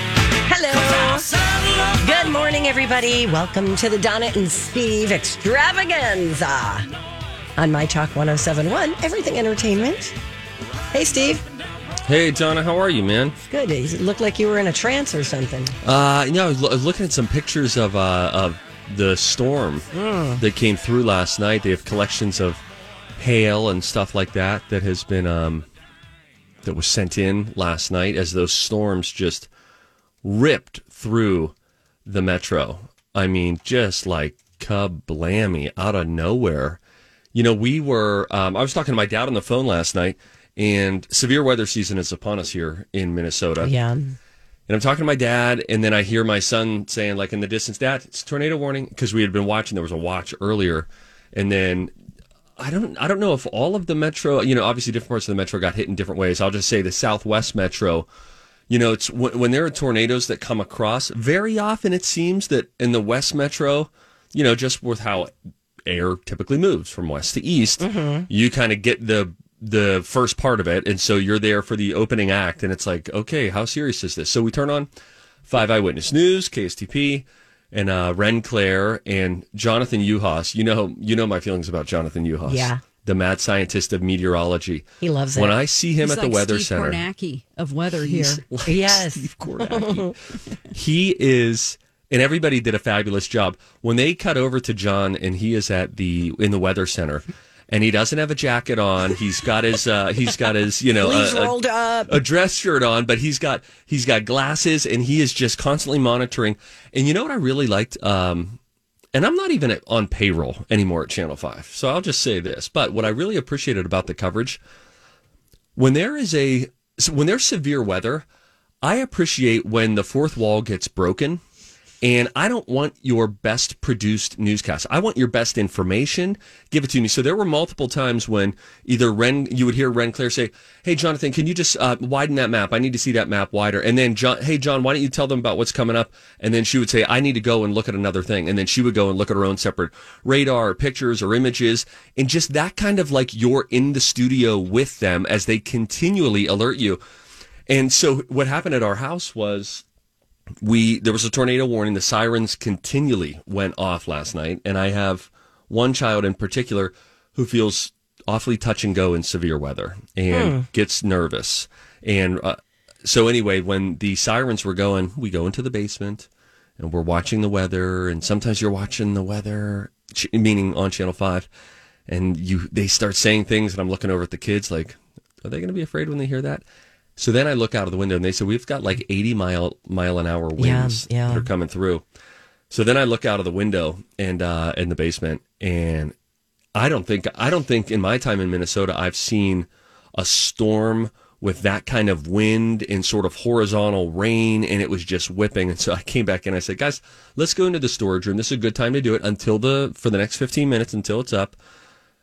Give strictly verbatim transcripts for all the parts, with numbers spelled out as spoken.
Hello. Good morning, everybody. Welcome to the Donna and Steve Extravaganza on My Talk ten seventy-one, Everything Entertainment. Hey, Steve. Hey, Donna. How are you, man? Good. You look like you were in a trance or something. Uh, you know, I was lo- looking at some pictures of uh, of the storm mm. that came through last night. They have collections of hail and stuff like that that has been um, that was sent in last night as those storms just ripped through the metro. I mean, just like kablammy out of nowhere. You know, we were, um, I was talking to my dad on the phone last night, and severe weather season is upon us here in Minnesota. Yeah. And I'm talking to my dad, and then I hear my son saying, like, in the distance, Dad, it's a tornado warning, because we had been watching, there was a watch earlier. And then I don't, I don't know if all of the metro, you know, obviously different parts of the metro got hit in different ways. I'll just say the Southwest metro. You know, it's w- when there are tornadoes that come across, very often it seems that in the West Metro, you know, just with how air typically moves from west to east, mm-hmm. you kind of get the the first part of it. And so you're there for the opening act. And it's like, okay, how serious is this? So we turn on Five Eyewitness News, K S T P, and uh, Ren Clare and Jonathan Uhas. You know, you know my feelings about Jonathan Uhas. Yeah. The mad scientist of meteorology. He loves it. When I see him He's at the like Weather Steve Center. Kornacki of weather here. Like yes. Steve Kornacki. He is, and everybody did a fabulous job. When they cut over to John and he is at the in the Weather Center, and he doesn't have a jacket on. He's got his, uh, he's got his, you know, a, rolled up. a dress shirt on, but he's got, he's got glasses, and he is just constantly monitoring. And you know what I really liked? Um, And I'm not even on payroll anymore at Channel five, so I'll just say this. But what I really appreciated about the coverage, when there is a when there's severe weather, I appreciate when the fourth wall gets broken, and I don't want your best produced newscast. I want your best information. Give it to me. So there were multiple times when either Ren, you would hear Ren Clare say, "Hey Jonathan, can you just uh, widen that map? I need to see that map wider." And then, John, "Hey John, why don't you tell them about what's coming up?" And then she would say, "I need to go and look at another thing." And then she would go and look at her own separate radar or pictures or images, and just that kind of like you're in the studio with them as they continually alert you. And so what happened at our house was, We there was a tornado warning. The sirens continually went off last night, and I have one child in particular who feels awfully touch and go in severe weather and mm. gets nervous. And uh, so anyway, when the sirens were going, we go into the basement and we're watching the weather. And sometimes you're watching the weather, ch- meaning on Channel five, and you they start saying things, and I'm looking over at the kids like, are they going to be afraid when they hear that? So then I look out of the window, and they said, we've got like eighty mile an hour winds yeah, yeah. that are coming through. So then I look out of the window and uh, in the basement, and I don't think I don't think in my time in Minnesota I've seen a storm with that kind of wind and sort of horizontal rain, and it was just whipping. And so I came back and I said, guys, let's go into the storage room. This is a good time to do it until the for the next fifteen minutes until it's up.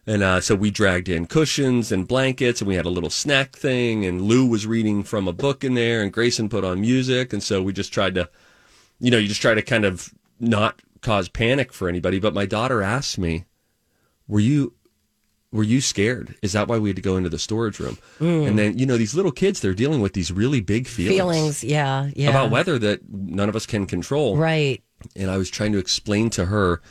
And uh, so we dragged in cushions and blankets, and we had a little snack thing, and Lou was reading from a book in there, and Grayson put on music. And so we just tried to, you know, you just try to kind of not cause panic for anybody. But my daughter asked me, were you were you scared? Is that why we had to go into the storage room? Mm. And then, you know, these little kids, they're dealing with these really big feelings. Feelings, yeah, yeah. About weather that none of us can control. Right. And I was trying to explain to her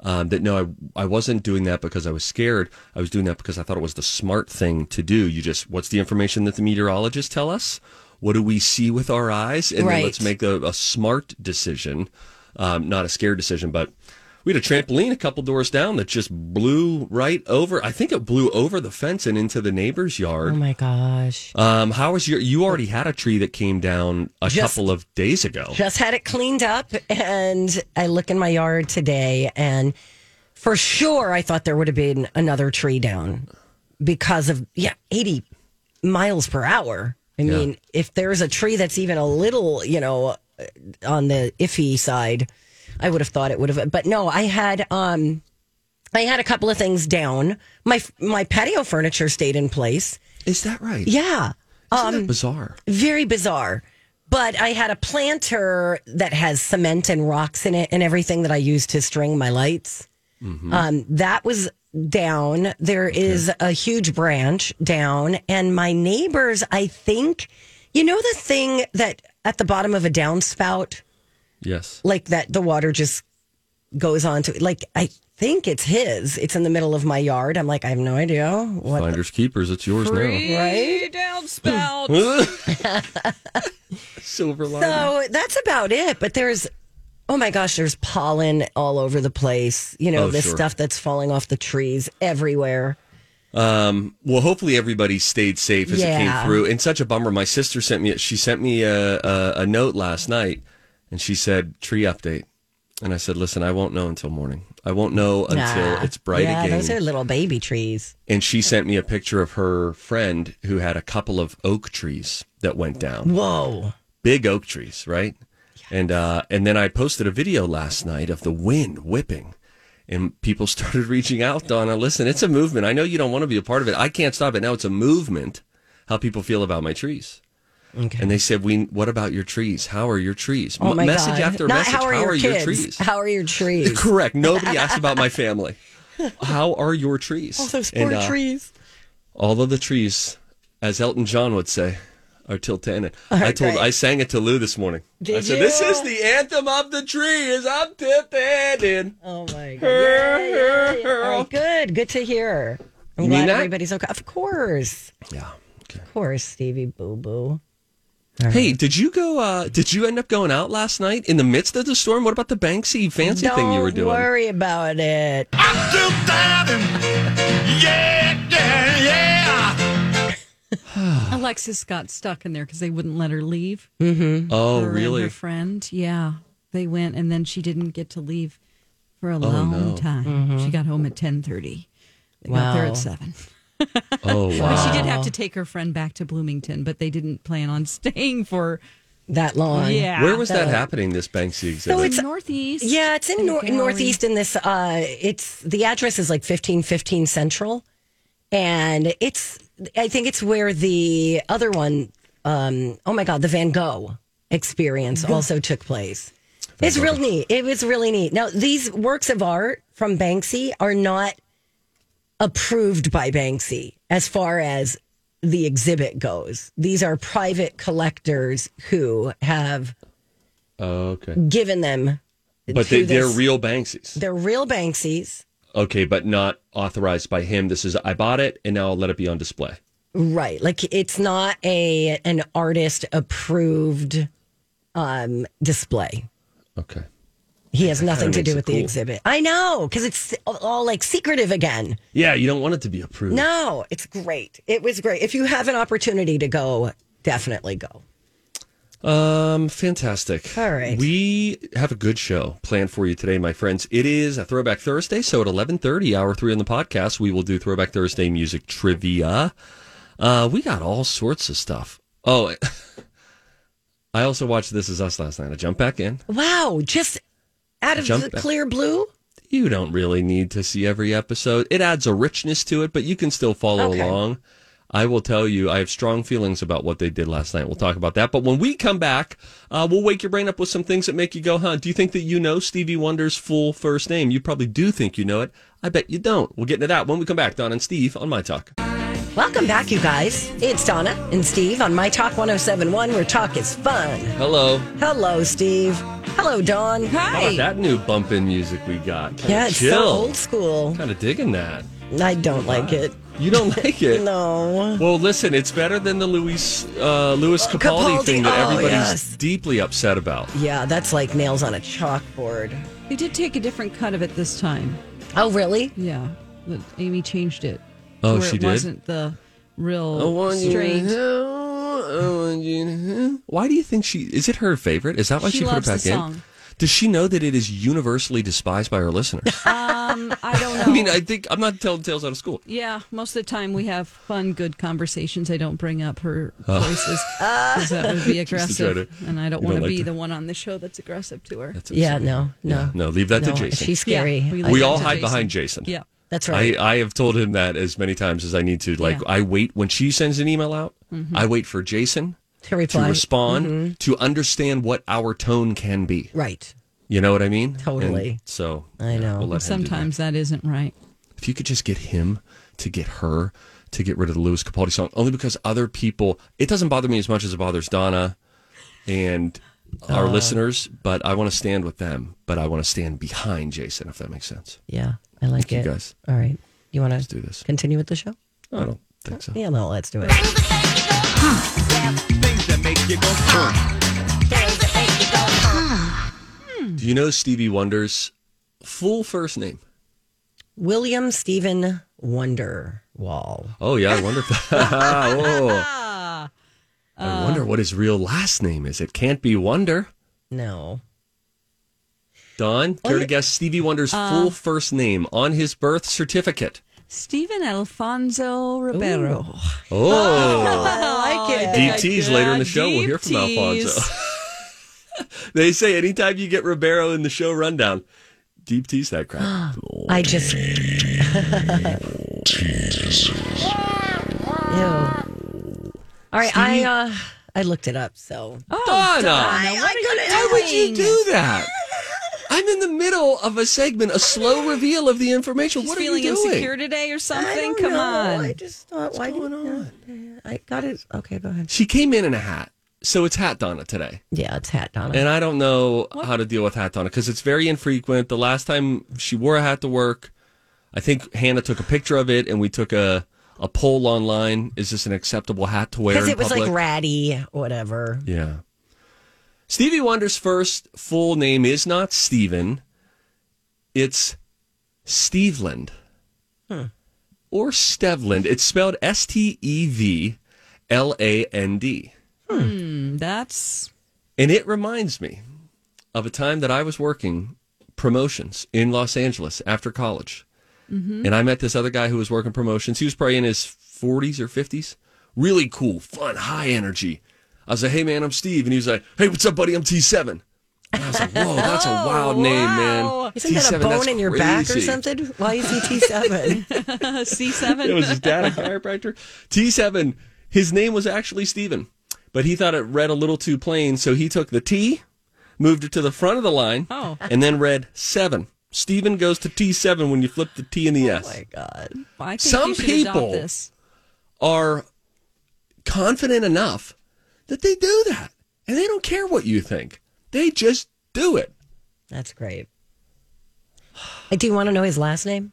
Um, that no, I, I wasn't doing that because I was scared. I was doing that because I thought it was the smart thing to do. You just, what's the information that the meteorologists tell us? What do we see with our eyes? And right. then let's make a, a smart decision um, not a scare decision, but we had a trampoline a couple doors down that just blew right over. I think it blew over the fence and into the neighbor's yard. Oh, my gosh. Um, how was your... You already had a tree that came down a just, couple of days ago. Just had it cleaned up, and I look in my yard today, and for sure I thought there would have been another tree down because of, yeah, eighty miles per hour. I yeah. mean, if there's a tree that's even a little, you know, on the iffy side... I would have thought it would have, but no, I had, um, I had a couple of things down. My, my patio furniture stayed in place. Is that right? Yeah. Isn't um, that bizarre? Very bizarre. But I had a planter that has cement and rocks in it and everything that I use to string my lights. Mm-hmm. Um, that was down. There okay. is a huge branch down, and my neighbors, I think, you know, the thing that at the bottom of a downspout, yes. Like that, the water just goes on to, like, I think it's his. It's in the middle of my yard. I'm like, I have no idea. What Finders the- keepers, it's yours Free now. Right? Downspout. Silver lining. So that's about it. But there's, oh my gosh, there's pollen all over the place. You know, oh, this sure. stuff that's falling off the trees everywhere. Um, well, hopefully everybody stayed safe as yeah. it came through. And such a bummer. My sister sent me, she sent me a, a, a note last night. And she said, tree update. And I said, listen, I won't know until morning. I won't know until nah. it's bright yeah, again. Yeah, those are little baby trees. And she sent me a picture of her friend who had a couple of oak trees that went down. Whoa. Big oak trees, right? Yes. And uh, and then I posted a video last night of the wind whipping. And people started reaching out, Donna. Listen, it's a movement. I know you don't want to be a part of it. I can't stop it. Now it's a movement, how people feel about my trees. Okay. And they said, "We. What about your trees? How are your trees? Oh my message God. After Not message, how are, how your, are your trees? How are your trees? Correct. Nobody asked about my family. How are your trees? All those poor and, uh, trees. All of the trees, as Elton John would say, are tilted. Right, I told, great. I sang it to Lou this morning. Did I said, you? This is the anthem of the trees. I'm tilted. Oh, my God. Yeah, yeah, yeah. Right, good. Good to hear. I'm you glad everybody's okay. Of course. Yeah. Okay. Of course, Stevie Boo Boo. Right. Hey, did you go? Uh, did you end up going out last night in the midst of the storm? What about the Banksy fancy Don't thing you were doing? Don't worry about it. I'm still diving. Yeah, yeah, yeah. Alexis got stuck in there because they wouldn't let her leave. Mm-hmm. Oh, her really? And her friend. Yeah, they went, and then she didn't get to leave for a long oh, no. time. Mm-hmm. She got home at ten thirty. They wow. got there at seven. Oh, wow. She did have to take her friend back to Bloomington, but they didn't plan on staying for that long. Yeah. Where was that, that happening, this Banksy exhibit? So it's Northeast. Yeah, it's in nor- Northeast in this, uh, it's, the address is like fifteen fifteen Central. And it's, I think it's where the other one, um, oh my God, the Van Gogh experience also took place. Van it's Gogh. real neat. It was really neat. Now, these works of art from Banksy are not approved by Banksy as far as the exhibit goes. These are private collectors who have oh, okay. given them. But they, they're real Banksys. They're real Banksys. Okay, but not authorized by him. This is, I bought it and now I'll let it be on display. Right. Like it's not a an artist approved um, display. Okay. He has nothing to do with the cool. exhibit. I know, because it's all like secretive again. Yeah, you don't want it to be approved. No, it's great. It was great. If you have an opportunity to go, definitely go. Um, fantastic. All right. We have a good show planned for you today, my friends. It is a Throwback Thursday, so at eleven thirty, hour three on the podcast, we will do Throwback Thursday music trivia. Uh, we got all sorts of stuff. Oh, I also watched This Is Us last night. I jumped back in. Wow, just... Out of Jump the clear back. Blue? You don't really need to see every episode. It adds a richness to it, but you can still follow okay. along. I will tell you, I have strong feelings about what they did last night. We'll talk about that. But when we come back, uh, we'll wake your brain up with some things that make you go, huh? Do you think that you know Stevie Wonder's full first name? You probably do think you know it. I bet you don't. We'll get into that when we come back. Don and Steve on My Talk. Welcome back, you guys. It's Donna and Steve on My Talk ten seventy-one, where talk is fun. Hello. Hello, Steve. Hello, Dawn. Hi. How about that new bump in music we got? Kinda yeah, it's chill. So old school. Kind of digging that. I don't like it. You don't like it? No. Well, listen, it's better than the Luis uh, Louis Capaldi, Capaldi thing that everybody's oh, yes. deeply upset about. Yeah, that's like nails on a chalkboard. They did take a different cut of it this time. Oh, really? Yeah. Amy changed it. Oh, she it did? It wasn't the real strange. Why do you think she... Is it her favorite? Is that why she, she put it back the in? Song. Does she know that it is universally despised by her listeners? Um, I don't know. I mean, I think I'm not telling tales out of school. Yeah, most of the time we have fun, good conversations. I don't bring up her voices because uh. that would be aggressive, to, and I don't want to like be to. the one on the show that's aggressive to her. That's yeah, no, no, yeah, no. Leave that no, to Jason. She's scary. Yeah, we we all hide Jason. behind Jason. Yeah, that's right. I, I have told him that as many times as I need to. Like, yeah. I wait when she sends an email out. Mm-hmm. I wait for Jason. To, reply. to respond, mm-hmm. to understand what our tone can be. Right. You know what I mean? Totally. And so I know. We'll Sometimes that. that isn't right. If you could just get him to get her to get rid of the Louis Capaldi song, only because other people, it doesn't bother me as much as it bothers Donna and our uh, listeners, but I want to stand with them, but I want to stand behind Jason, if that makes sense. Yeah, I like Thank it. you guys. All right. You want to do this? Continue with the show? Oh. I don't think so. Yeah, no, let's do it. That make you go, huh. Things that make you go, huh. Hmm. Do you know Stevie Wonder's full first name? William Stephen Wonderwall. Oh, yeah, I wonder. oh. uh, I wonder what his real last name is. It can't be Wonder. No. Don, care oh, to guess Stevie Wonder's uh, full first name on his birth certificate? Stephen Alfonso Ribeiro. Ooh. Oh, oh I like it. D Ts later in the show. Deep we'll hear from tease. Alfonso. They say anytime you get Ribeiro in the show rundown, deep tease that crap. I just. Ew. All right, Steve? I uh, I looked it up. So oh, Donna, Donna why would you do that? I'm in the middle of a segment, a slow reveal of the information. She's what are you doing? Feeling insecure today or something? I don't Come know. on. I just thought, What's why going did, on? Uh, I got it. Okay, go ahead. She came in in a hat. So it's Hat Donna today. Yeah, it's Hat Donna. And I don't know what? how to deal with Hat Donna because it's very infrequent. The last time she wore a hat to work, I think Hannah took a picture of it and we took a, a poll online. Is this an acceptable hat to wear? Because it was public? like ratty, whatever. Yeah. Stevie Wonder's first full name is not Steven. It's Stevland. Huh. Or Stevland. It's spelled S T E V L A N D. Hmm. That's... And it reminds me of a time that I was working promotions in Los Angeles after college. Mm-hmm. And I met this other guy who was working promotions. He was probably in his forties or fifties. Really cool, fun, high energy. I was like, hey, man, I'm Steve. And he was like, hey, what's up, buddy? I'm T seven. And I was like, whoa, that's a wild oh, name, wow. man. Isn't T seven, that a bone in your crazy. back or something? Why is he T seven? C seven. It was his dad, a chiropractor. T seven, his name was actually Steven, but he thought it read a little too plain, so he took the T, moved it to the front of the line, oh. and then read seven. Steven goes to T seven when you flip the T and the S. Oh, my God. Well, I think Some people this. are confident enough that they do that, and they don't care what you think. They just do it. That's great. Do you want to know his last name?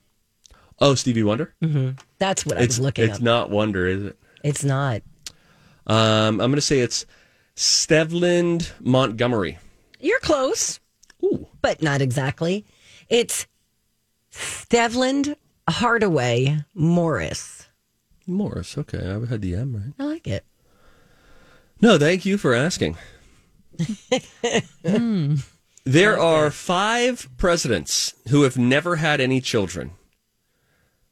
Oh, Stevie Wonder? Mm-hmm. That's what I it's, was looking at. It's up. not Wonder, is it? It's not. Um, I'm going to say it's Stevland Montgomery. You're close, Ooh. but not exactly. It's Stevland Hardaway Morris. Morris, okay. I had the M, right? I like it. No, thank you for asking. mm. There are five presidents who have never had any children.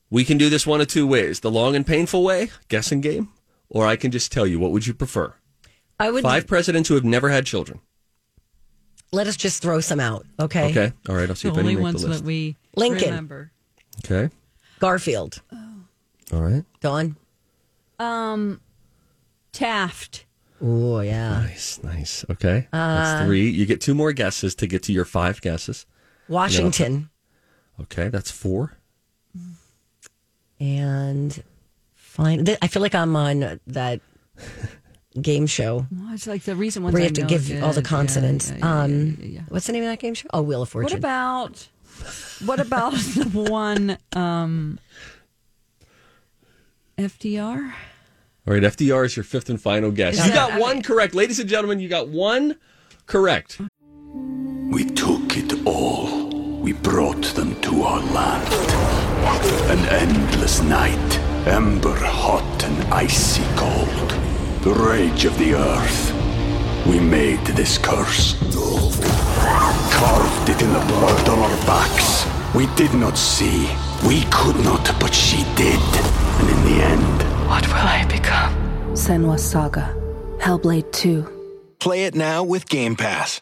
We can do this one of two ways. The long and painful way, guessing game, or I can just tell you. What would you prefer? I would. Five presidents who have never had children. Let us just throw some out, okay? Okay, all right. I'll see the if only anyone makes the list. That we Lincoln. Remember. Okay. Garfield. Oh. All right. Dawn. Um, Taft. Oh, yeah. Nice, nice. Okay. Uh, that's three. You get two more guesses to get to your five guesses. Washington. Okay, that's four. And fine. I feel like I'm on that game show. Well, it's like the reason why we have to give good. all the consonants. Yeah, yeah, yeah, um, yeah, yeah, yeah. What's the name of that game show? Oh, Wheel of Fortune. What about, what about the one um, F D R. All right, F D R is your fifth and final guess. Is you got one right? correct. Ladies and gentlemen, you got one correct. We took it all. We brought them to our land. An endless night, ember hot and icy cold. The rage of the earth. We made this curse. Carved it in the blood on our backs. We did not see. We could not, but she did. And in the end... what will I become? Senua's Saga. Hellblade two. Play it now with Game Pass.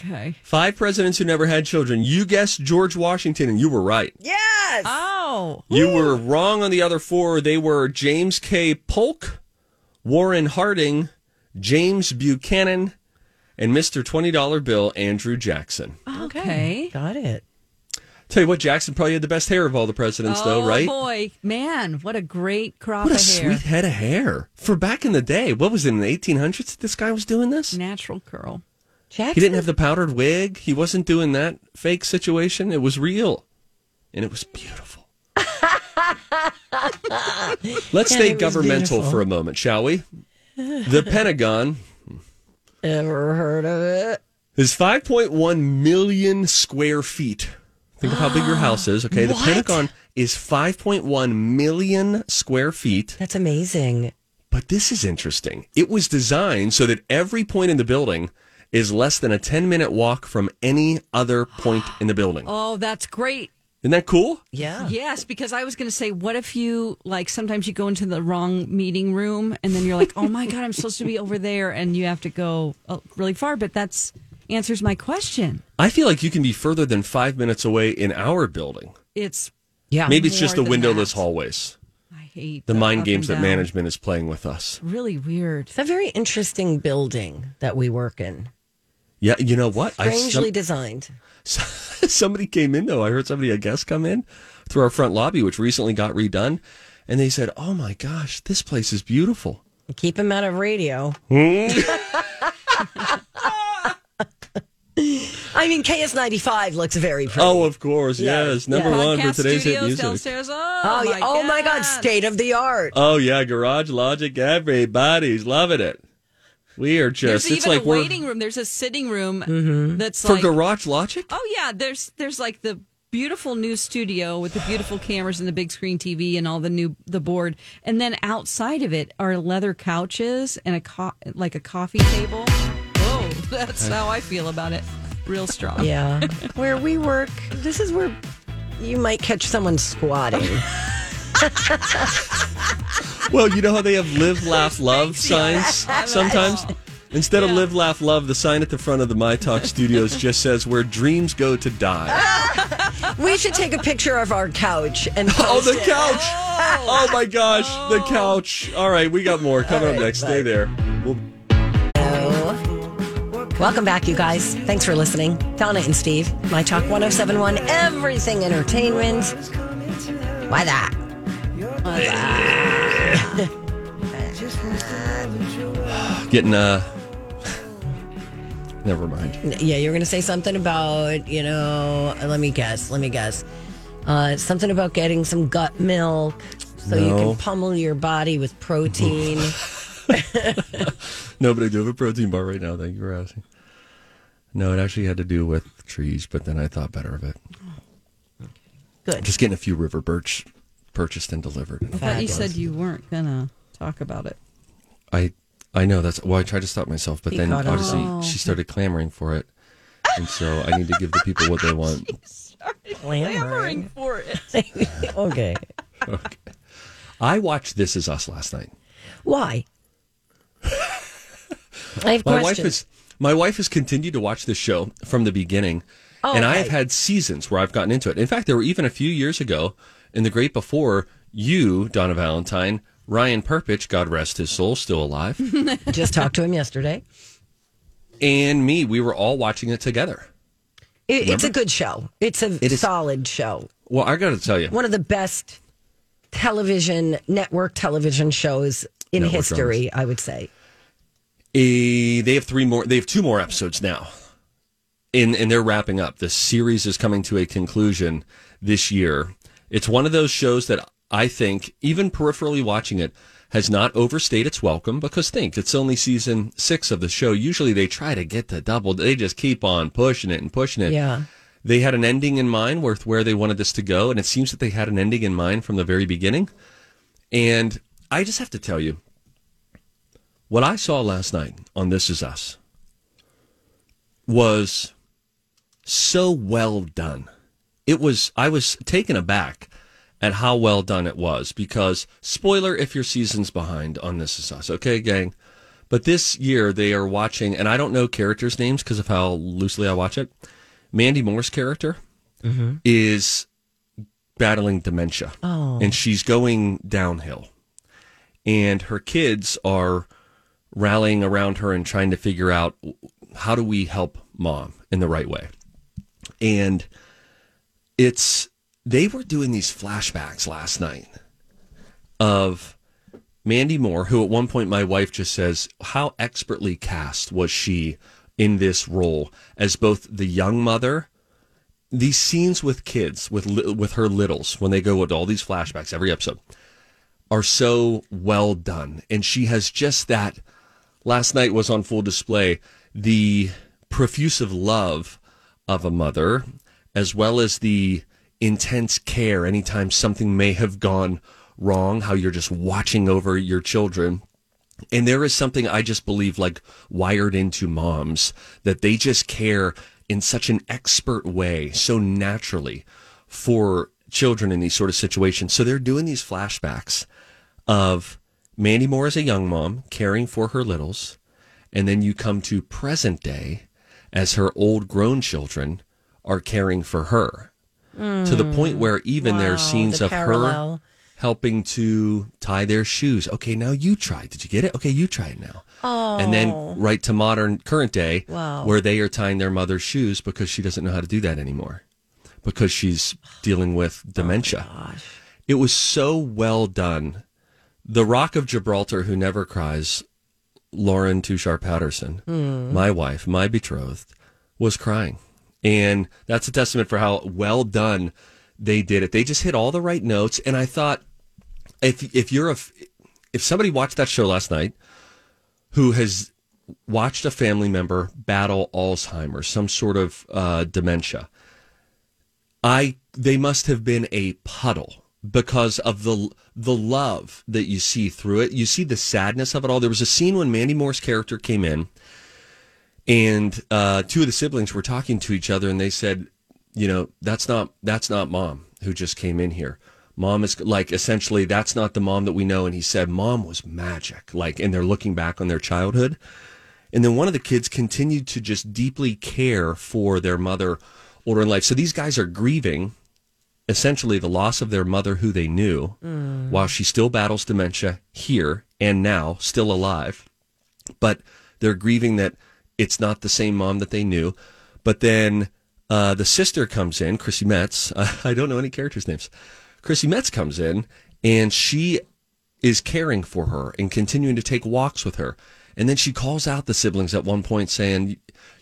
Okay. Five presidents who never had children. You guessed George Washington, and you were right. Yes! Oh! You Ooh. were wrong on the other four. They were James K. Polk, Warren Harding, James Buchanan, and Mister twenty dollar Bill, Andrew Jackson. Okay. okay. Got it. Tell you what, Jackson probably had the best hair of all the presidents, oh, though, right? Oh, boy. Man, what a great crop what of hair. What a sweet head of hair. For back in the day, what was it, in the eighteen hundreds that this guy was doing this? Natural curl. Jackson? He didn't have the powdered wig. He wasn't doing that fake situation. It was real. And it was beautiful. Let's stay governmental beautiful. for a moment, shall we? The Pentagon. Ever heard of it? Is five point one million square feet. Think of how big your house is. Okay, what? The Pentagon is five point one million square feet. That's amazing. But this is interesting. It was designed so that every point in the building is less than a ten-minute walk from any other point in the building. Oh, that's great. Isn't that cool? Yeah. Yes, because I was going to say, what if you, like, sometimes you go into the wrong meeting room, and then you're like, oh, my God, I'm supposed to be over there, and you have to go really far, but that's answers my question. I feel like you can be further than five minutes away in our building. It's, yeah. Maybe it's just the windowless that. hallways. I hate the mind games that management is playing with us. Really weird. It's a very interesting building that we work in. Yeah, you know what? Strangely I, some, designed. Somebody came in, though. I heard somebody, a guest, come in through our front lobby, which recently got redone. And they said, oh, my gosh, this place is beautiful. Keep him out of radio. I mean, K S ninety-five looks very pretty. Oh, of course, yeah. yes. Number yeah. one Podcast for today's hit music. Downstairs. Oh, oh, my, oh God. my God, state of the art. Oh, yeah, Garage Logic, everybody's loving it. We are just. There's it's even like a waiting room. There's a sitting room mm-hmm. that's for like, Garage Logic. Oh yeah, there's there's like the beautiful new studio with the beautiful cameras and the big screen T V and all the new the board, and then outside of it are leather couches and a co- like a coffee table. Whoa, that's how I feel about it. Real strong. Yeah, where we work, this is where you might catch someone squatting. Well, you know how they have live, laugh, love signs sometimes? Instead yeah. of live, laugh, love, the sign at the front of the My Talk studios just says, where dreams go to die. We should take a picture of our couch and post Oh, the it. couch. Oh. oh, my gosh. Oh. The couch. All right. We got more coming right, up next. Bye. Stay there. We'll- Welcome back, you guys. Thanks for listening. Donna and Steve. My Talk ten seventy-one. Everything entertainment. Why that? Getting uh never mind. Yeah, you're gonna say something about, you know, let me guess, let me guess. Uh something about getting some gut milk so no. you can pummel your body with protein. No, but I do have a protein bar right now, thank you for asking. No, it actually had to do with trees, but then I thought better of it. Good. Just getting a few river birch. Purchased and delivered. I thought you said you weren't gonna talk about it. I I know that's well. I tried to stop myself, but because then obviously oh. she started clamoring for it, and so I need to give the people what they want. She started clamoring for it. okay. okay. I watched This Is Us last night. Why? I have my questions. Wife is my wife has continued to watch this show from the beginning, oh, and okay. I have had seasons where I've gotten into it. In fact, there were even a few years ago. In the great before, you, Donna Valentine, Ryan Perpich, God rest his soul, still alive. Just talked to him yesterday. And me, we were all watching it together. It, it's a good show. It's a it solid show. Well, I got to tell you. One of the best television, network television shows in network history, dramas. I would say. A, they have three more. They have two more episodes now. And, and they're wrapping up. The series is coming to a conclusion this year. It's one of those shows that I think, even peripherally watching it, has not overstayed its welcome, because think, it's only season six of the show. Usually they try to get to double. They just keep on pushing it and pushing it. Yeah. They had an ending in mind with where they wanted this to go, and it seems that they had an ending in mind from the very beginning. And I just have to tell you, what I saw last night on This Is Us was so well done. It was, I was taken aback at how well done it was, because, spoiler if your season's behind on This Is Us, okay, gang? But this year they are watching, and I don't know characters' names because of how loosely I watch it, Mandy Moore's character mm-hmm. is battling dementia, oh. and she's going downhill. And her kids are rallying around her and trying to figure out, how do we help mom in the right way? And it's, they were doing these flashbacks last night of Mandy Moore, who at one point my wife just says, how expertly cast was she in this role as both the young mother, these scenes with kids, with with her littles, when they go with all these flashbacks every episode, are so well done. And she has just that, last night was on full display, the profusive love of a mother, as well as the intense care anytime something may have gone wrong, how you're just watching over your children. And there is something I just believe, like, wired into moms, that they just care in such an expert way, so naturally, for children in these sort of situations. So they're doing these flashbacks of Mandy Moore as a young mom caring for her littles, and then you come to present day as her old grown children are caring for her, mm. to the point where even wow, there are scenes the of parallel. Her helping to tie their shoes. Okay, now you try. Did you get it? Okay, you try it now. Oh. And then right to modern current day wow. where they are tying their mother's shoes because she doesn't know how to do that anymore because she's dealing with dementia. Oh my gosh. It was so well done. The Rock of Gibraltar, who never cries, Lauren Tushar Patterson, mm. my wife, my betrothed, was crying. And that's a testament for how well done they did it. They just hit all the right notes. And I thought, if if you're a, if somebody watched that show last night who has watched a family member battle Alzheimer's, some sort of uh, dementia, I they must have been a puddle. Because of the the love that you see through it. You see the sadness of it all. There was a scene when Mandy Moore's character came in, and uh, two of the siblings were talking to each other, and they said, you know, that's not that's not mom who just came in here. Mom is, like, essentially, that's not the mom that we know. And he said, mom was magic. Like, and they're looking back on their childhood. And then one of the kids continued to just deeply care for their mother older in life. So these guys are grieving essentially the loss of their mother who they knew mm. while she still battles dementia here and now, still alive. But they're grieving that it's not the same mom that they knew. But then uh, the sister comes in, Chrissy Metz. Uh, I don't know any characters' names. Chrissy Metz comes in, and she is caring for her and continuing to take walks with her. And then she calls out the siblings at one point saying,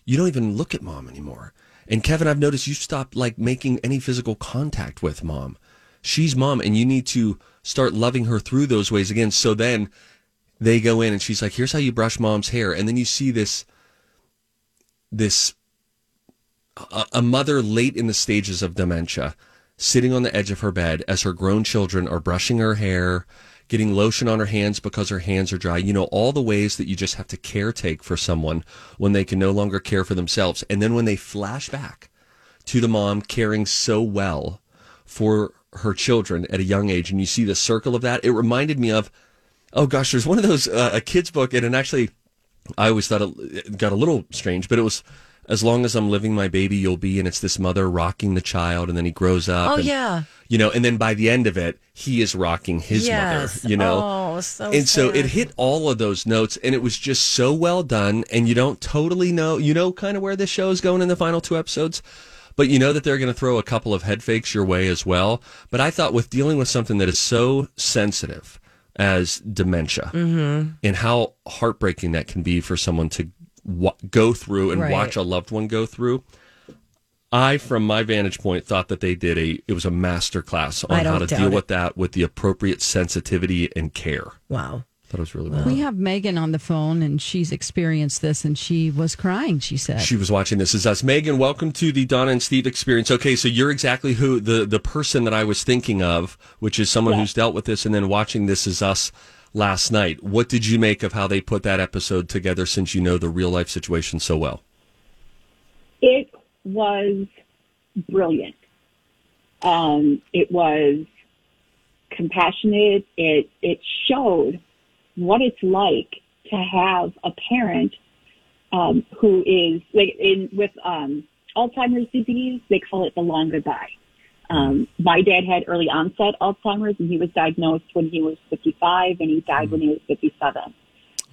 you don't even look at mom anymore. And Kevin, I've noticed you stopped, like, making any physical contact with mom. She's mom, and you need to start loving her through those ways again. So then they go in, and she's like, here's how you brush mom's hair. And then you see this, this a, a mother late in the stages of dementia sitting on the edge of her bed as her grown children are brushing her hair, getting lotion on her hands because her hands are dry. You know, all the ways that you just have to caretake for someone when they can no longer care for themselves. And then when they flash back to the mom caring so well for her children at a young age, and you see the circle of that, it reminded me of, oh gosh, there's one of those, uh, a kid's book, and, and actually, I always thought it got a little strange, but it was, As Long As I'm Living My Baby, You'll Be, and it's this mother rocking the child, and then he grows up. Oh, and, yeah. you know, and then by the end of it, he is rocking his yes. mother, you know. Oh, so and sad. So it hit all of those notes, and it was just so well done, and you don't totally know, you know, kind of where this show is going in the final two episodes, but you know that they're going to throw a couple of head fakes your way as well. But I thought with dealing with something that is so sensitive as dementia mm-hmm. and how heartbreaking that can be for someone to w- go through and right. watch a loved one go through, I, from my vantage point, thought that they did a, it was a master class on how to deal it. with that with the appropriate sensitivity and care. Wow. That was really well. Wow. We have Megan on the phone, and she's experienced this, and she was crying, she said. She was watching This Is Us. Megan, welcome to the Donna and Steve experience. Okay, so you're exactly who the, the person that I was thinking of, which is someone yeah. who's dealt with this and then watching This Is Us last night. What did you make of how they put that episode together since you know the real-life situation so well? It was brilliant. Um, it was compassionate. It it showed what it's like to have a parent um, who is like in with um, Alzheimer's disease. They call it the long goodbye. Um, my dad had early onset Alzheimer's, and he was diagnosed when he was fifty-five, and he died mm-hmm. when he was fifty-seven.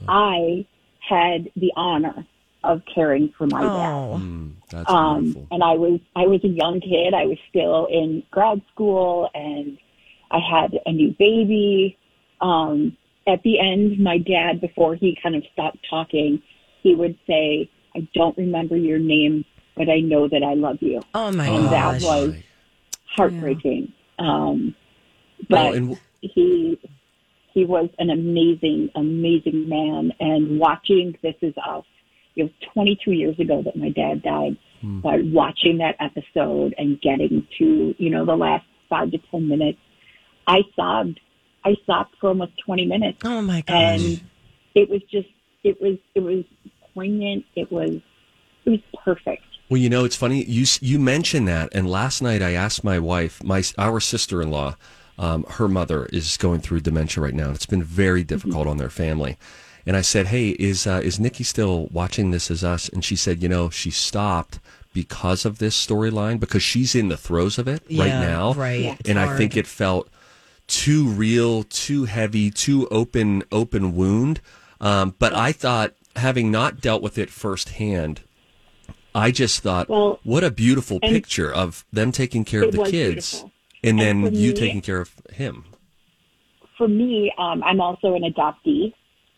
Oh. I had the honor of caring for my oh. dad, mm, that's um, wonderful. And I was I was a young kid. I was still in grad school, and I had a new baby. Um, At the end, my dad, before he kind of stopped talking, he would say, "I don't remember your name, but I know that I love you." Oh my and gosh! And that was heartbreaking. Yeah. Um, but oh, and... he he was an amazing, amazing man. And watching This Is Us, it was twenty-two years ago that my dad died. Hmm. But watching that episode and getting to you know the last five to ten minutes, I sobbed. I stopped for almost twenty minutes. Oh my gosh! And it was just, it was, it was poignant. It was, it was perfect. Well, you know, it's funny you you mentioned that. And last night, I asked my wife, my our sister-in-law, um, her mother is going through dementia right now, and it's been very difficult mm-hmm. on their family. And I said, "Hey, is uh, is Nikki still watching This Is Us?" And she said, "You know, she stopped because of this storyline because she's in the throes of it yeah, right now, right?" Yeah, and hard. I think it felt too real, too heavy, too open, open wound. Um, but I thought, having not dealt with it firsthand, I just thought, well, what a beautiful picture of them taking care of the kids and, and then you me, taking care of him. For me, um, I'm also an adoptee.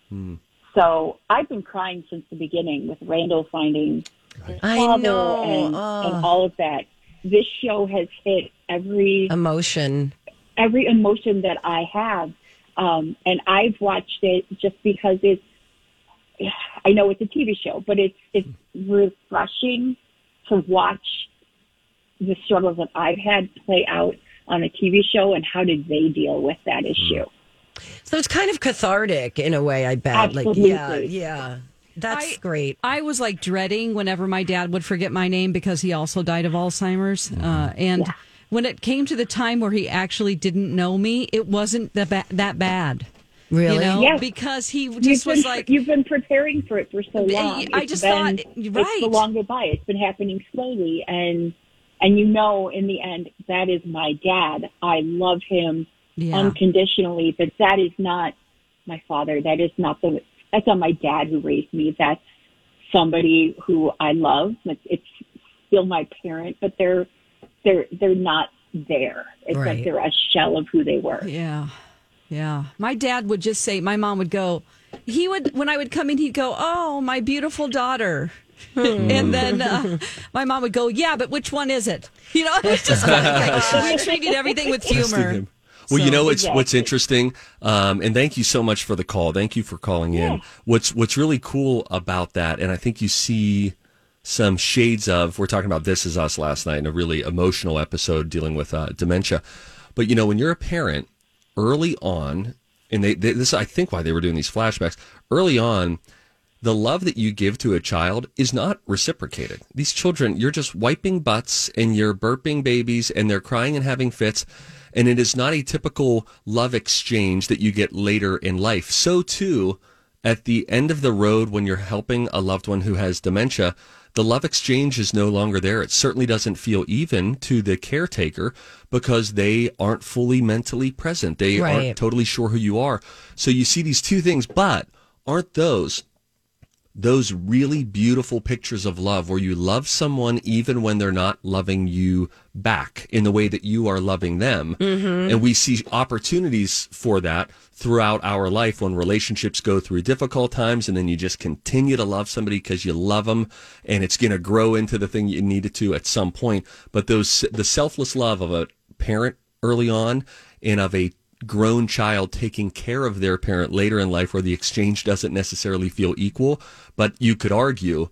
Hmm. So I've been crying since the beginning with Randall finding his I father know. And, oh. and all of that. This show has hit every emotion. Every emotion that I have, um, and I've watched it just because it's, I know it's a T V show, but it's it's refreshing to watch the struggles that I've had play out on a T V show and how did they deal with that issue. So it's kind of cathartic in a way, I bet. Absolutely. Like, yeah, yeah. That's I, great. I was like dreading whenever my dad would forget my name because he also died of Alzheimer's. Uh, and... Yeah. When it came to the time where he actually didn't know me, it wasn't that, ba- that bad. Really? You know? Yes. Because he just you've was been, like... You've been preparing for it for so long. I it's just been, thought, right. It's the long goodbye. It's been happening slowly. And, and you know, in the end, that is my dad. I love him yeah. unconditionally. But that is not my father. That is not the... That's not my dad who raised me. That's somebody who I love. It's, it's still my parent, but they're... They're they're not there. It's right. like they're a shell of who they were. Yeah, yeah. My dad would just say. My mom would go. He would when I would come in. He'd go, "Oh, my beautiful daughter," and then uh, my mom would go, "Yeah, but which one is it?" You know, it's just like, we treated everything with humor. Well, so, you know, it's yeah. what's interesting, um, and thank you so much for the call. Thank you for calling yeah. in. What's what's really cool about that, and I think you see. Some shades of, we're talking about This Is Us last night in a really emotional episode dealing with uh, dementia. But, you know, when you're a parent, early on, and they, they, this is, I think, why they were doing these flashbacks, early on, the love that you give to a child is not reciprocated. These children, you're just wiping butts and you're burping babies and they're crying and having fits. And it is not a typical love exchange that you get later in life. So, too, at the end of the road when you're helping a loved one who has dementia, The love exchange is no longer there. It certainly doesn't feel even to the caretaker because they aren't fully mentally present. They right. aren't totally sure who you are. So you see these two things, but aren't those those really beautiful pictures of love where you love someone even when they're not loving you back in the way that you are loving them? Mm-hmm. And we see opportunities for that throughout our life when relationships go through difficult times, and then you just continue to love somebody because you love them, and it's going to grow into the thing you need it to at some point. But those the selfless love of a parent early on and of a grown child taking care of their parent later in life, where the exchange doesn't necessarily feel equal, but you could argue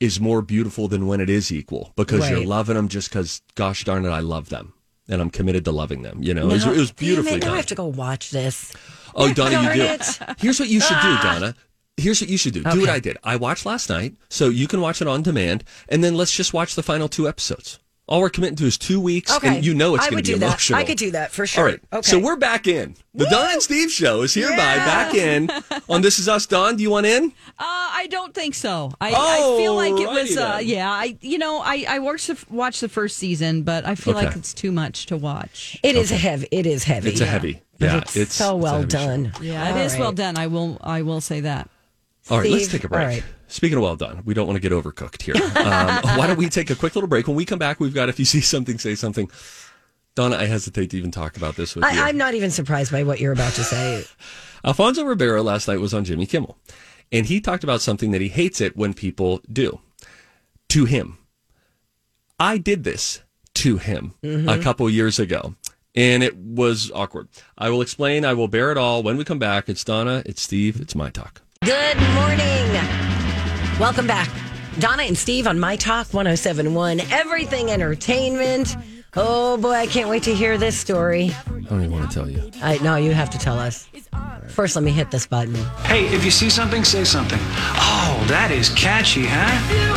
is more beautiful than when it is equal, because right. you're loving them just because, gosh darn it, I love them and I'm committed to loving them. You know, no, it, was, it was beautifully done. I have to go watch this. Oh, Donna, you do. It. Here's what you should do, Donna. Here's what you should do. Okay. Do what I did. I watched last night, so you can watch it on demand, and then let's just watch the final two episodes. All we're committing to is two weeks, okay. and you know it's going to be do emotional. That. I could do that for sure. All right, okay. So we're back in. The Woo! Don and Steve show is hereby yeah. back in on This Is Us. Don, do you want in? Uh, I don't think so. I, oh, I feel like it was, uh, yeah, I you know, I, I watched the, watched the first season, but I feel okay. like it's too much to watch. It okay. is heavy. It is heavy. It's a heavy. Yeah, yeah it's, it's so well it's done. Show. Yeah, All it right. is well done. I will I will say that. All Steve, right, let's take a break. All right. Speaking of well done, we don't want to get overcooked here. Um, why don't we take a quick little break? When we come back, we've got If You See Something, Say Something. Donna, I hesitate to even talk about this with I, you. I'm not even surprised by what you're about to say. Alfonso Ribeiro last night was on Jimmy Kimmel, and he talked about something that he hates it when people do to him. I did this to him mm-hmm. a couple years ago, and it was awkward. I will explain. I will bear it all when we come back. It's Donna. It's Steve. It's My Talk. Good morning. Welcome back. Donna and Steve on My Talk ten seventy-one, everything entertainment. Oh, boy, I can't wait to hear this story. I don't even want to tell you. I, no, you have to tell us. First, let me hit this button. Hey, if you see something, say something. Oh, that is catchy, huh?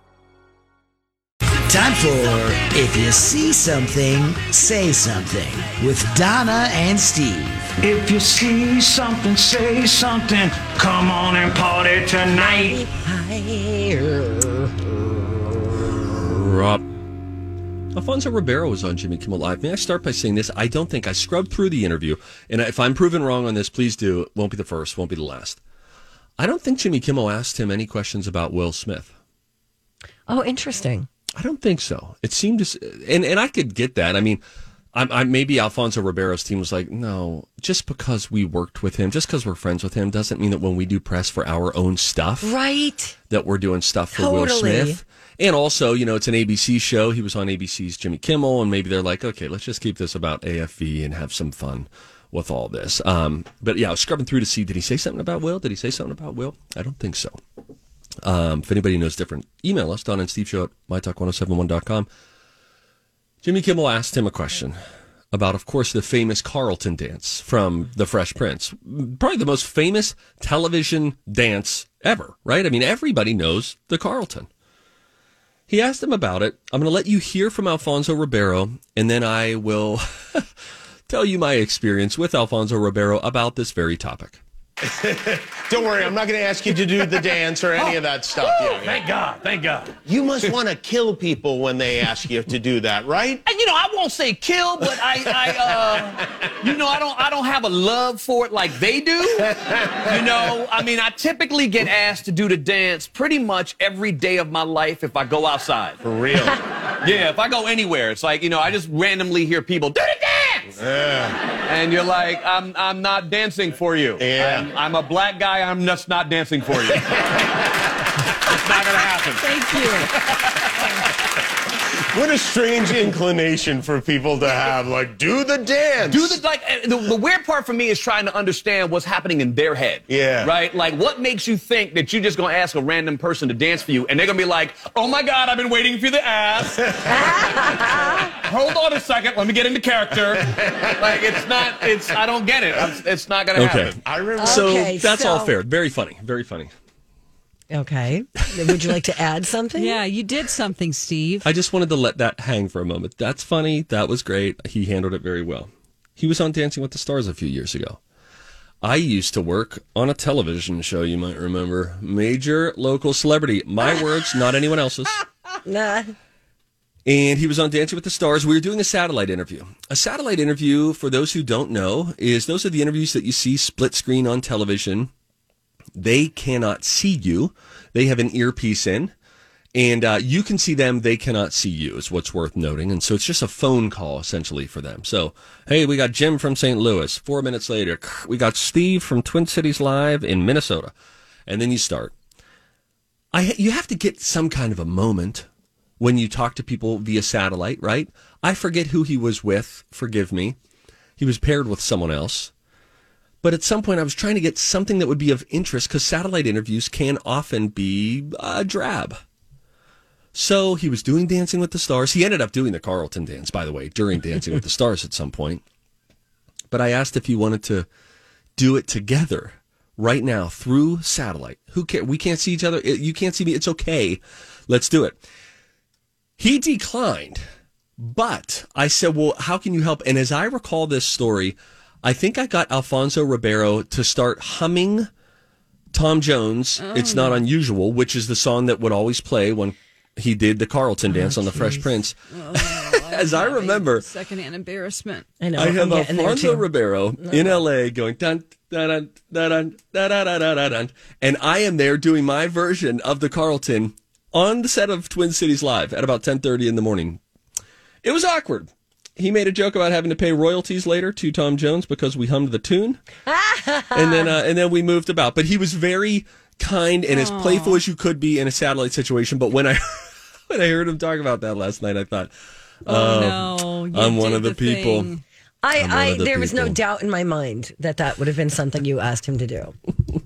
Time for If You See Something, Say Something with Donna and Steve. If you see something, say something. Come on and party tonight. Rob. Alfonso Ribeiro was on Jimmy Kimmel Live. May I start by saying this? I don't think I scrubbed through the interview. And if I'm proven wrong on this, please do. It won't be the first, won't be the last. I don't think Jimmy Kimmel asked him any questions about Will Smith. Oh, interesting. I don't think so. It seemed to, and, and I could get that. I mean, I, I, maybe Alfonso Ribeiro's team was like, no, just because we worked with him, just because we're friends with him, doesn't mean that when we do press for our own stuff, right? That we're doing stuff for totally. Will Smith. And also, you know, it's an A B C show. He was on A B C's Jimmy Kimmel, and maybe they're like, okay, let's just keep this about A F V and have some fun with all this. Um, but yeah, I was scrubbing through to see, did he say something about Will? Did he say something about Will? I don't think so. Um, if anybody knows different, email us, Don and Steve Show at my talk ten seventy-one dot com. Jimmy Kimmel asked him a question about, of course, the famous Carlton dance from The Fresh Prince. Probably the most famous television dance ever, right? I mean, everybody knows the Carlton. He asked him about it. I'm going to let you hear from Alfonso Ribeiro, and then I will tell you my experience with Alfonso Ribeiro about this very topic. Don't worry, I'm not going to ask you to do the dance or any oh, of that stuff. Woo, yeah, yeah. Thank God, thank God. You must want to kill people when they ask you to do that, right? And you know, I won't say kill, but I, I uh, you know, I don't, I don't have a love for it like they do. You know, I mean, I typically get asked to do the dance pretty much every day of my life if I go outside. For real? Yeah, if I go anywhere, it's like, you know, I just randomly hear people do the dance. Yeah. And you're like, I'm I'm not dancing for you. Yeah. I'm, I'm a black guy. I'm just not dancing for you. It's not going to happen. Thank you. What a strange inclination for people to have, like, do the dance. Do the, like, the, the weird part for me is trying to understand what's happening in their head. Yeah. Right? Like, what makes you think that you're just going to ask a random person to dance for you, and they're going to be like, oh, my God, I've been waiting for you to ask. Hold on a second. Let me get into character. Like, it's not, it's, I don't get it. It's, it's not going to okay. happen. I remember. So, okay, that's so... all fair. Very funny. Very funny. Okay. Would you like to add something? Yeah, you did something, Steve. I just wanted to let that hang for a moment. That's funny. That was great. He handled it very well. He was on Dancing with the Stars a few years ago. I used to work on a television show, you might remember. Major local celebrity. My words, not anyone else's. Nah. And he was on Dancing with the Stars. We were doing a satellite interview. A satellite interview, for those who don't know, is those are the interviews that you see split screen on television. They cannot see you. They have an earpiece in, and uh, you can see them. They cannot see you is what's worth noting. And so it's just a phone call, essentially, for them. So, hey, we got Jim from Saint Louis. Four minutes later, we got Steve from Twin Cities Live in Minnesota. And then you start. I You have to get some kind of a moment when you talk to people via satellite, right? I forget who he was with. Forgive me. He was paired with someone else. But at some point, I was trying to get something that would be of interest because satellite interviews can often be uh, drab. So he was doing Dancing with the Stars. He ended up doing the Carlton dance, by the way, during Dancing with the Stars at some point. But I asked if he wanted to do it together right now through satellite. Who cares? We can't see each other. You can't see me. It's okay. Let's do it. He declined. But I said, well, how can you help? And as I recall this story, I think I got Alfonso Ribeiro to start humming Tom Jones, oh. It's Not Unusual, which is the song that would always play when he did the Carlton dance oh, on The geez. Fresh Prince. Oh, wow. As I remember. Secondhand embarrassment. I know. I have Alfonso Ribeiro no. in L A going, dun, dun, dun, dun, dun, dun, dun, dun, and I am there doing my version of the Carlton on the set of Twin Cities Live at about ten thirty in the morning. It was awkward. He made a joke about having to pay royalties later to Tom Jones because we hummed the tune, and then uh, and then we moved about. But he was very kind and Aww. as playful as you could be in a satellite situation. But when I when I heard him talk about that last night, I thought, oh, oh no, I'm one of the, the people. I, I the there people. was no doubt in my mind that that would have been something you asked him to do. It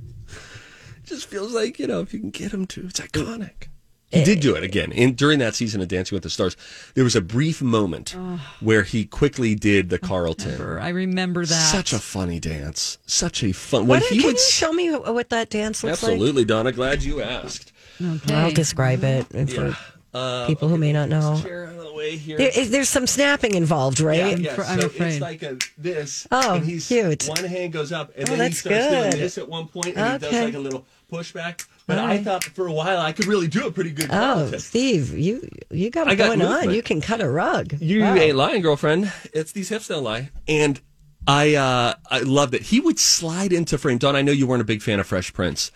just feels like, you know, if you can get him to, it's iconic. He did do it again. In, during that season of Dancing with the Stars, there was a brief moment oh. where he quickly did the Carlton. I remember, I remember that. Such a funny dance. Such a fun... What, he can would, you show me what that dance looks absolutely, like? Absolutely, Donna. Glad you asked. Okay. I'll describe it for yeah. uh, people who may not know. Chair out of the way here. There, is, there's some snapping involved, right? Yeah, yeah. So I'm afraid. It's like a, this. Oh, and he's, cute. One hand goes up, and oh, then that's he starts good. doing this at one point, and okay. he does like a little pushback. But right. I thought for a while I could really do a pretty good job. Oh, Steve, you you got it going movement. on. You can cut a rug. You wow. ain't lying, girlfriend. It's these hips don't lie. And I uh, I loved it. He would slide into frame. Don, I know you weren't a big fan of Fresh Prince,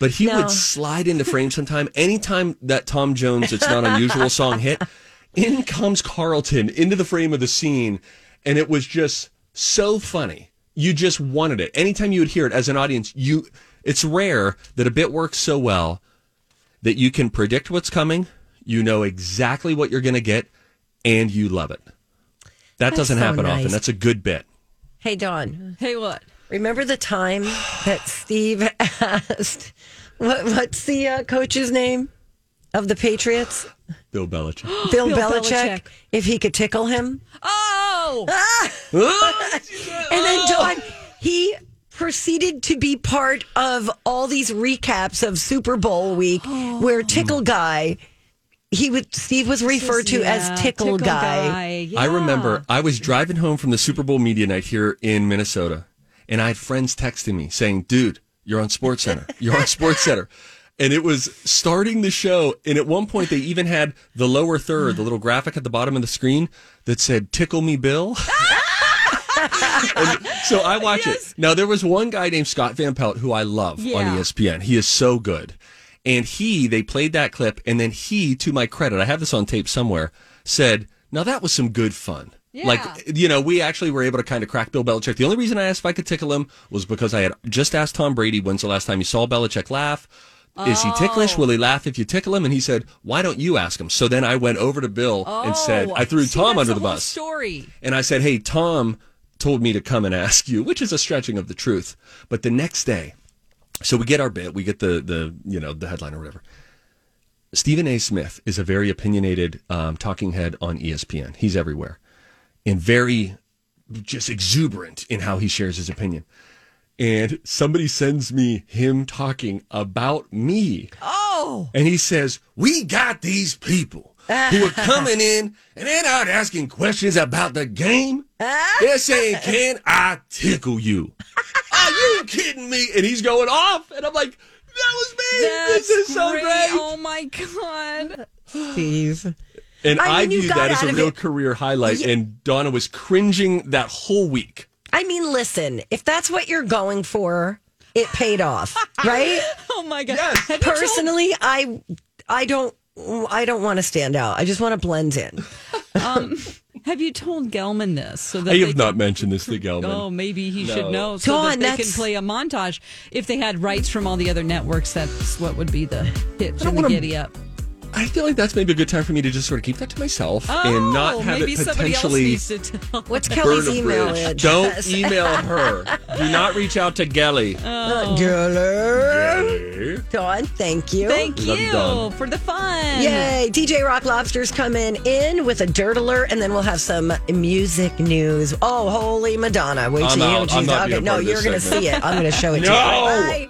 but he no. would slide into frame sometime. Anytime that Tom Jones, It's Not Unusual song hit, in comes Carlton into the frame of the scene. And it was just so funny. You just wanted it. Anytime you would hear it as an audience, you... It's rare that a bit works so well that you can predict what's coming, you know exactly what you're going to get, and you love it. That That's doesn't so happen nice. often. That's a good bit. Hey, Dawn. Hey, what? Remember the time that Steve asked, what, what's the uh, coach's name of the Patriots? Bill Belichick. Bill, Bill Belichick, Belichick, if he could tickle him. Oh! Ah! oh and then Dawn, he... proceeded to be part of all these recaps of Super Bowl week oh. where Tickle Guy, he would Steve was referred Just, to yeah, as Tickle, Tickle Guy. Guy. Yeah. I remember I was driving home from the Super Bowl media night here in Minnesota, and I had friends texting me saying, dude, you're on SportsCenter. You're on SportsCenter. And it was starting the show, and at one point they even had the lower third, the little graphic at the bottom of the screen that said, Tickle Me Bill. And so I watch yes. it. Now, there was one guy named Scott Van Pelt who I love yeah. on E S P N. He is so good. And he, they played that clip, and then he, to my credit, I have this on tape somewhere, said, now that was some good fun. Yeah. Like, you know, we actually were able to kind of crack Bill Belichick. The only reason I asked if I could tickle him was because I had just asked Tom Brady when's the last time you saw Belichick laugh. oh. is he ticklish? Will he laugh if you tickle him? And he said, why don't you ask him? So then I went over to Bill oh. and said, I threw See, Tom under the bus. Story. And I said, hey, Tom told me to come and ask you, which is a stretching of the truth. But the next day, so we get our bit, we get the, the you know, the headline or whatever. Stephen A. Smith is a very opinionated um, talking head on E S P N. He's everywhere and very just exuberant in how he shares his opinion. And somebody sends me him talking about me. Oh! And he says, we got these people who are coming in and they're not asking questions about the game. They're saying, can I tickle you? Are you kidding me? And he's going off. And I'm like, that was me. That's this is great. So great. Oh, my God. Steve. And I, mean, I viewed that as a real it. career highlight. You... And Donna was cringing that whole week. I mean, listen, if that's what you're going for, it paid off, right? Oh, my God. Yes. Personally, I I don't I don't want to stand out. I just want to blend in. Um, have you told Gelman this? So that I have not can... mentioned this to Gelman. Oh, maybe he no. should know so Go that on, they that's... can play a montage. If they had rights from all the other networks, that's what would be the pitch and the wanna... giddy up. I feel like that's maybe a good time for me to just sort of keep that to myself oh, and not have maybe it potentially. Else needs to tell. What's Kelly's email? Is? Don't email her. Do not reach out to Gelly. Oh. Gelly. Dawn, thank you. Thank you for the fun. Yay. D J Rock Lobster's coming in with a dirt alert, and then we'll have some music news. Oh, holy Madonna. Wait till you hear what she's talking. No, you're going to see it. I'm going to show it no. to you. Bye.